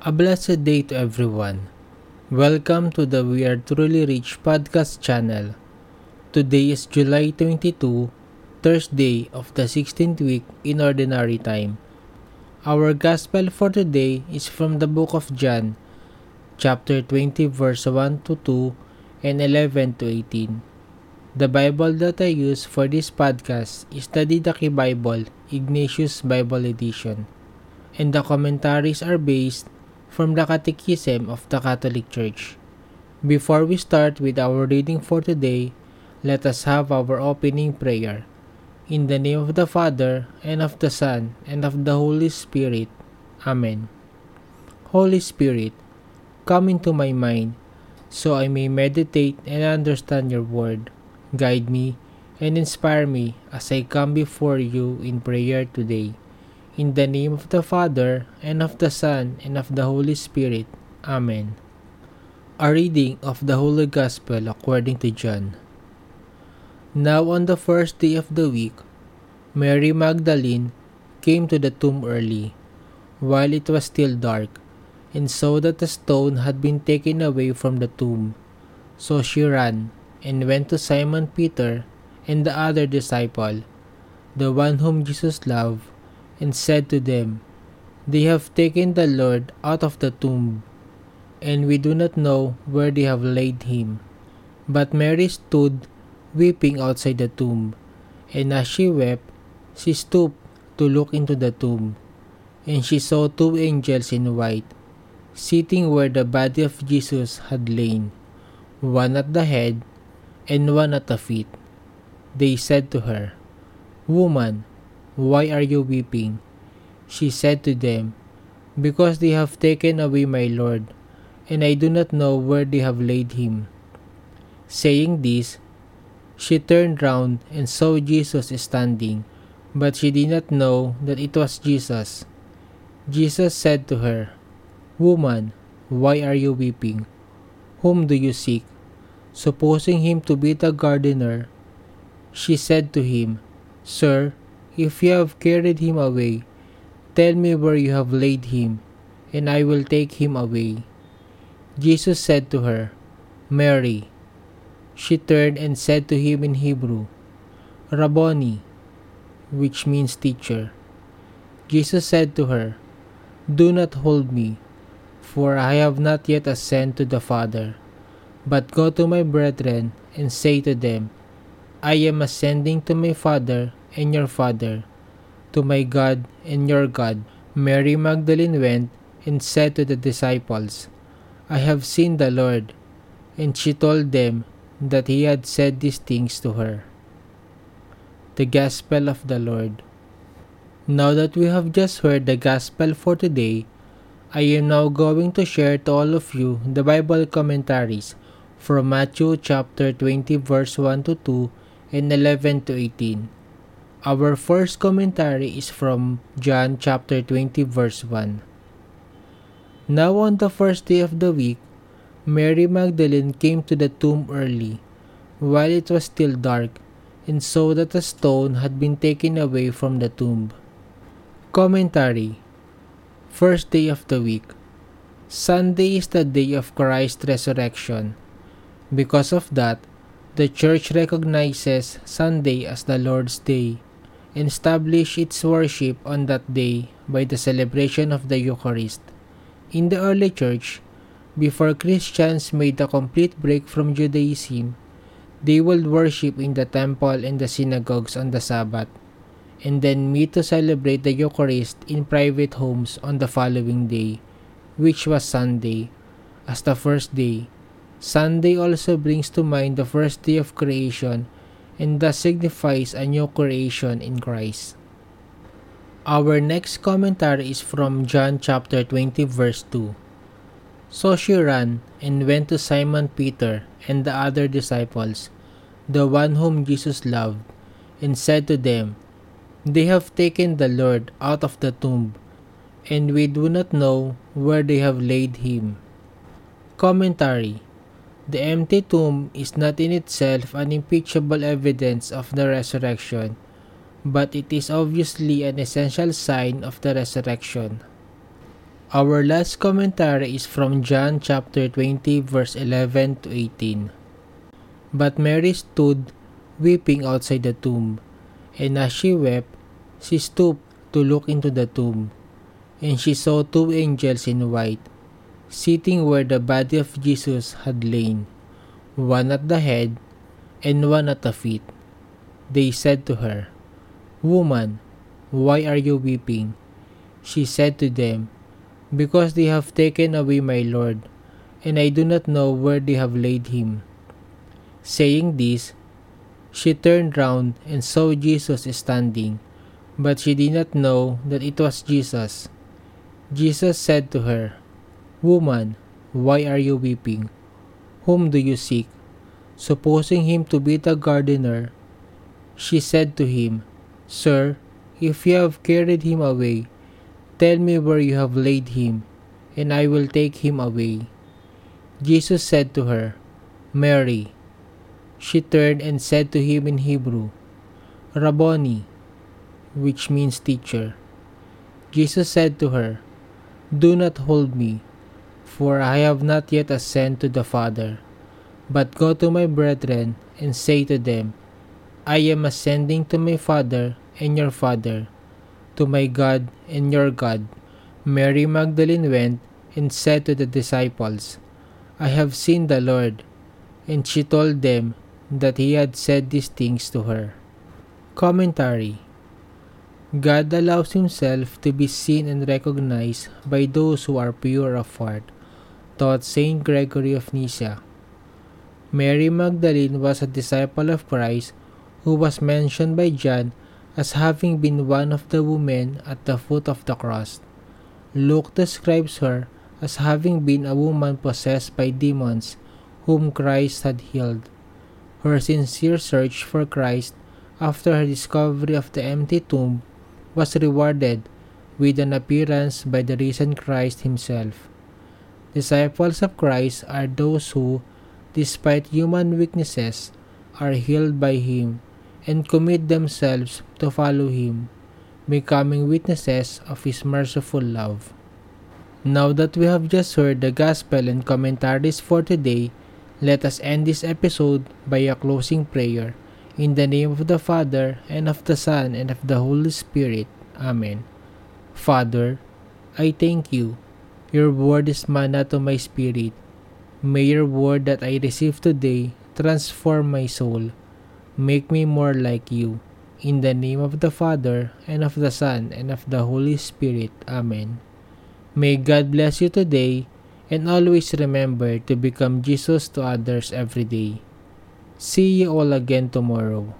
A blessed day to everyone. Welcome to the We Are Truly Rich podcast channel. Today is July 22, Thursday of the 16th week in Ordinary Time. Our Gospel for today is from the book of John, chapter 20 verse 1 to 2 and 11 to 18. The Bible that I use for this podcast is the Didache Bible, Ignatius Bible Edition, and the commentaries are based from the Catechism of the Catholic Church. Before we start with our reading for today, let us have our opening prayer. In the name of the Father, and of the Son, and of the Holy Spirit. Amen. Holy Spirit, come into my mind, so I may meditate and understand your word. Guide me and inspire me as I come before you in prayer today. In the name of the Father, and of the Son, and of the Holy Spirit. Amen. A reading of the Holy Gospel according to John. Now on the first day of the week, Mary Magdalene came to the tomb early, while it was still dark, and saw that the stone had been taken away from the tomb. So she ran, and went to Simon Peter and the other disciple, the one whom Jesus loved, and said to them, "They have taken the Lord out of the tomb, and we do not know where they have laid him." But Mary stood weeping outside the tomb, and as she wept, she stooped to look into the tomb, and she saw two angels in white, sitting where the body of Jesus had lain, one at the head and one at the feet. They said to her, "Woman, why are you weeping?" She said to them, "Because they have taken away my Lord, and I do not know where they have laid him." Saying this, she turned round and saw Jesus standing, but she did not know that it was Jesus. Jesus said to her, "Woman, why are you weeping? Whom do you seek?" Supposing him to be the gardener, she said to him, "Sir, if you have carried him away, tell me where you have laid him, and I will take him away." Jesus said to her, "Mary." She turned and said to him in Hebrew, "Rabboni," which means teacher. Jesus said to her, "Do not hold me, for I have not yet ascended to the Father. But go to my brethren and say to them, I am ascending to my Father and your Father, to my God and your God." Mary Magdalene went and said to the disciples, "I have seen the Lord," and she told them that he had said these things to her. The Gospel of the Lord. Now that we have just heard the Gospel for today, I am now going to share to all of you the Bible commentaries from Matthew chapter 20 verse 1 to 2 and 11 to 18. Our first commentary is from John chapter 20 verse 1. Now on the first day of the week, Mary Magdalene came to the tomb early, while it was still dark, and saw that a stone had been taken away from the tomb. Commentary. First day of the week. Sunday is the day of Christ's resurrection. Because of that, the Church recognizes Sunday as the Lord's Day, and establishes its worship on that day by the celebration of the Eucharist. In the early Church, before Christians made a complete break from Judaism, they would worship in the temple and the synagogues on the Sabbath, and then meet to celebrate the Eucharist in private homes on the following day, which was Sunday, as the first day. Sunday also brings to mind the first day of creation and thus signifies a new creation in Christ. Our next commentary is from John chapter 20 verse 2. So she ran and went to Simon Peter and the other disciples, the one whom Jesus loved, and said to them, "They have taken the Lord out of the tomb, and we do not know where they have laid him." Commentary. The empty tomb is not in itself an impeachable evidence of the resurrection, but it is obviously an essential sign of the resurrection. Our last commentary is from John chapter 20 verse 11 to 18. But Mary stood weeping outside the tomb, and as she wept, she stooped to look into the tomb, and she saw two angels in white, sitting where the body of Jesus had lain, one at the head and one at the feet. They said to her, "Woman, why are you weeping?" She said to them, "Because they have taken away my Lord, and I do not know where they have laid him." Saying this, she turned round and saw Jesus standing, but she did not know that it was Jesus. Jesus said to her, "Woman, why are you weeping? Whom do you seek?" Supposing him to be the gardener, she said to him, "Sir, if you have carried him away, tell me where you have laid him, and I will take him away." Jesus said to her, "Mary." She turned and said to him in Hebrew, "Rabboni," which means teacher. Jesus said to her, "Do not hold me, for I have not yet ascended to the Father. But go to my brethren and say to them, I am ascending to my Father and your Father, to my God and your God." Mary Magdalene went and said to the disciples, "I have seen the Lord," and she told them that he had said these things to her. Commentary. God allows himself to be seen and recognized by those who are pure of heart, taught St. Gregory of Nyssa. Mary Magdalene was a disciple of Christ who was mentioned by John as having been one of the women at the foot of the cross. Luke describes her as having been a woman possessed by demons whom Christ had healed. Her sincere search for Christ after her discovery of the empty tomb was rewarded with an appearance by the risen Christ himself. Disciples of Christ are those who, despite human weaknesses, are healed by him and commit themselves to follow him, becoming witnesses of his merciful love. Now that we have just heard the gospel and commentaries for today, let us end this episode by a closing prayer. In the name of the Father, and of the Son, and of the Holy Spirit. Amen. Father, I thank you. Your word is manna to my spirit. May your word that I receive today transform my soul. Make me more like you. In the name of the Father, and of the Son, and of the Holy Spirit. Amen. May God bless you today, and always remember to become Jesus to others every day. See you all again tomorrow.